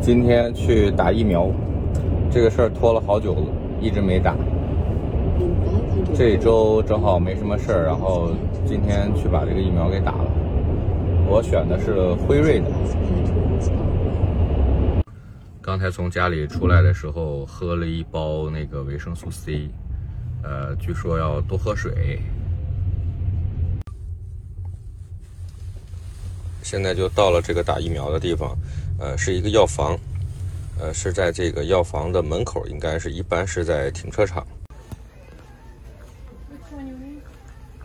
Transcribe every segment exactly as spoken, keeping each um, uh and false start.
今天去打疫苗，这个事儿拖了好久了，一直没打。这周正好没什么事儿，然后今天去把这个疫苗给打了。我选的是辉瑞的。刚才从家里出来的时候喝了一包那个维生素 C， 呃，据说要多喝水。现在就到了这个打疫苗的地方，呃，是一个药房，呃，是在这个药房的门口，应该是一般是在停车场。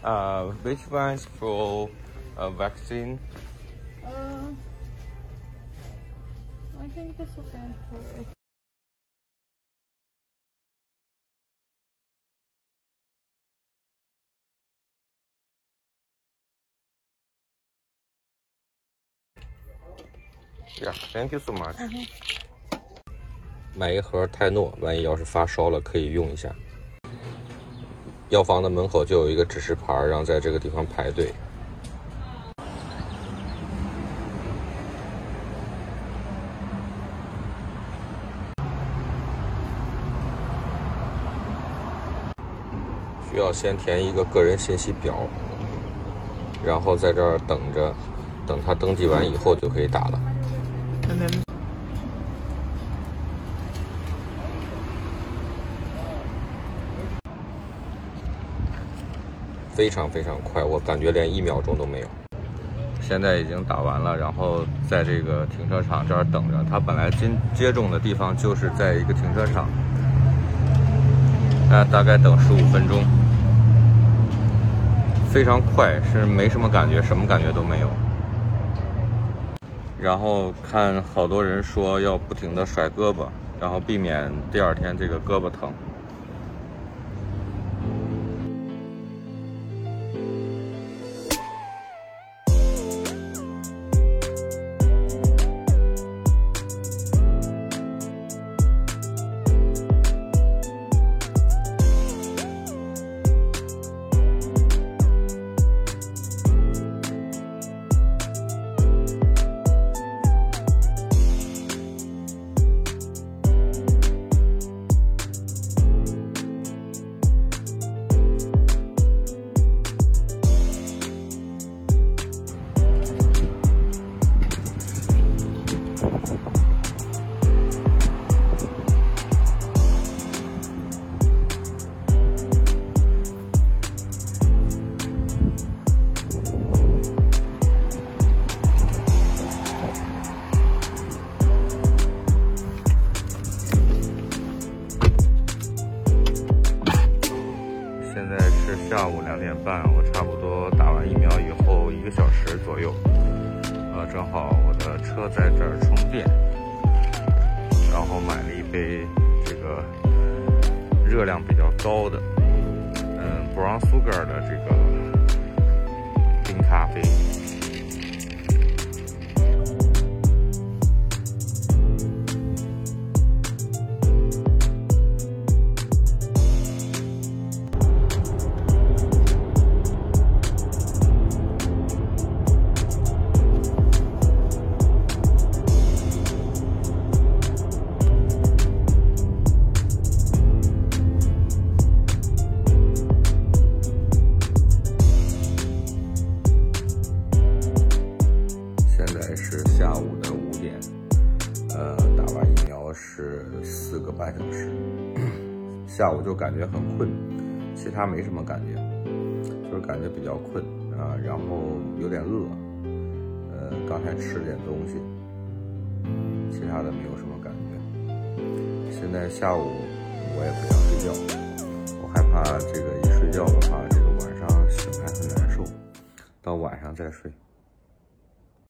呃 ，Which one is for a vaccine？ Uh, I think this will stand for it. Yeah, thank you so much. Uh-huh. 买一盒泰诺，万一要是发烧了可以用一下。药房的门口就有一个指示牌，让在这个地方排队。需要先填一个个人信息表，然后在这儿等着，等他登记完以后就可以打了。非常非常快，我感觉连一秒钟都没有。现在已经打完了，然后在这个停车场这儿等着。他本来接接种的地方就是在一个停车场，那大概等十五分钟。非常快，是没什么感觉，什么感觉都没有。然后看好多人说要不停的甩胳膊，然后避免第二天这个胳膊疼。下午两点半，我差不多打完疫苗以后一个小时左右，呃，正好我的车在这儿充电，然后买了一杯这个热量比较高的，嗯 ，brown sugar 的这个冰咖啡。半小时，下午就感觉很困，其他没什么感觉，就是感觉比较困啊，然后有点饿，呃，刚才吃了点东西，其他的没有什么感觉。现在下午我也不想睡觉，我害怕这个一睡觉的话，这个晚上醒来很难受，到晚上再睡。